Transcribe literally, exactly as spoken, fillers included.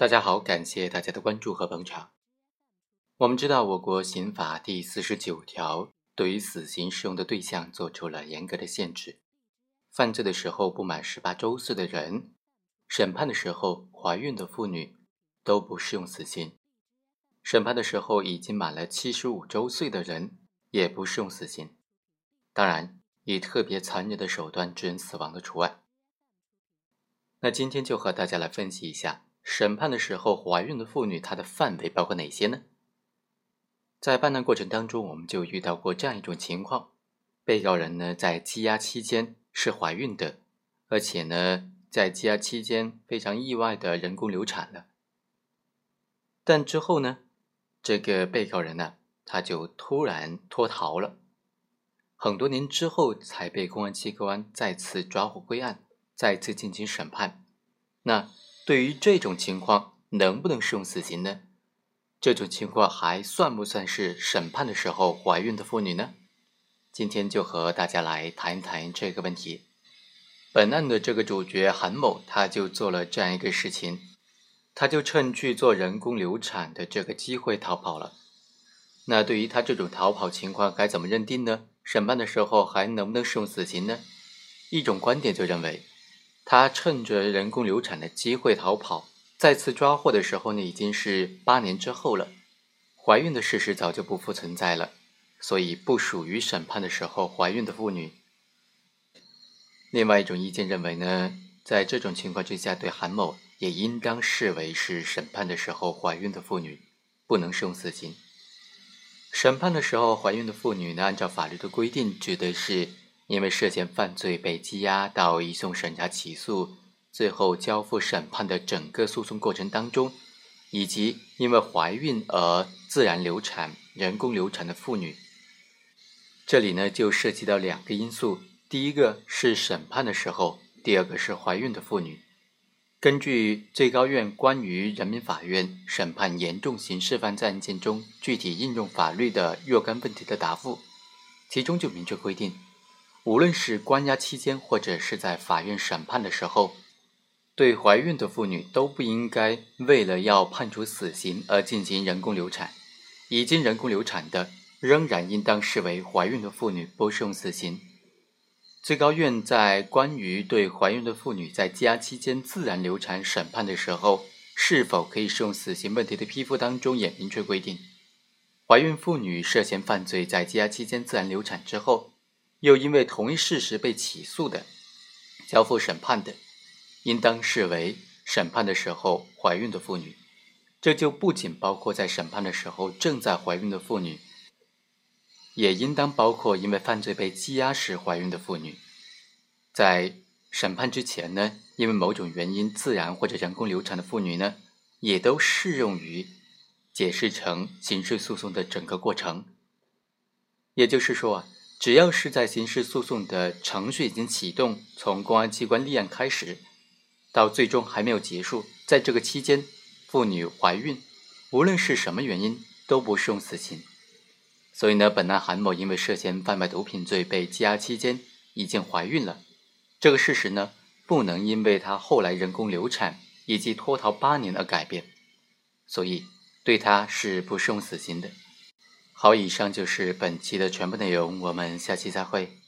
大家好，感谢大家的关注和捧场。我们知道，我国刑法第四十九条对于死刑适用的对象做出了严格的限制。犯罪的时候不满十八周岁的人，审判的时候怀孕的妇女都不适用死刑。审判的时候已经满了七十五周岁的人也不适用死刑。当然，以特别残忍的手段致人死亡的除外。那今天就和大家来分析一下，审判的时候怀孕的妇女她的范围包括哪些呢？在办案过程当中，我们就遇到过这样一种情况，被告人呢在羁押期间是怀孕的，而且呢在羁押期间非常意外的人工流产了。但之后呢，这个被告人呢他就突然脱逃了，很多年之后才被公安机关再次抓获归案，再次进行审判。那对于这种情况能不能适用死刑呢？这种情况还算不算是审判的时候怀孕的妇女呢？今天就和大家来谈一谈这个问题。本案的这个主角韩某，他就做了这样一个事情，他就趁去做人工流产的这个机会逃跑了。那对于他这种逃跑情况该怎么认定呢？审判的时候还能不能适用死刑呢？一种观点就认为，他趁着人工流产的机会逃跑，再次抓获的时候呢，已经是八年之后了，怀孕的事实早就不复存在了，所以不属于审判的时候怀孕的妇女。另外一种意见认为呢，在这种情况之下，对韩某也应当视为是审判的时候怀孕的妇女，不能适用死刑。审判的时候怀孕的妇女呢，按照法律的规定，指的是因为涉嫌犯罪被羁押到移送审查起诉，最后交付审判的整个诉讼过程当中，以及因为怀孕而自然流产、人工流产的妇女。这里呢就涉及到两个因素，第一个是审判的时候，第二个是怀孕的妇女。根据最高院关于人民法院审判严重刑事犯罪案件中具体应用法律的若干问题的答复，其中就明确规定，无论是关押期间或者是在法院审判的时候，对怀孕的妇女都不应该为了要判处死刑而进行人工流产，已经人工流产的仍然应当视为怀孕的妇女，不适用死刑。最高院在关于对怀孕的妇女在羁押期间自然流产审判的时候是否可以适用死刑问题的批复当中也明确规定，怀孕妇女涉嫌犯罪在羁押期间自然流产之后，又因为同一事实被起诉的、交付审判的，应当视为审判的时候怀孕的妇女。这就不仅包括在审判的时候正在怀孕的妇女，也应当包括因为犯罪被羁押时怀孕的妇女。在审判之前呢，因为某种原因自然或者人工流产的妇女呢，也都适用于解释成刑事诉讼的整个过程。也就是说啊，只要是在刑事诉讼的程序已经启动，从公安机关立案开始到最终还没有结束，在这个期间妇女怀孕，无论是什么原因都不适用死刑。所以呢，本案韩某因为涉嫌贩卖毒品罪被羁押期间已经怀孕了，这个事实呢不能因为她后来人工流产以及脱逃八年而改变，所以对她是不适用死刑的。好，以上就是本期的全部内容，我们下期再会。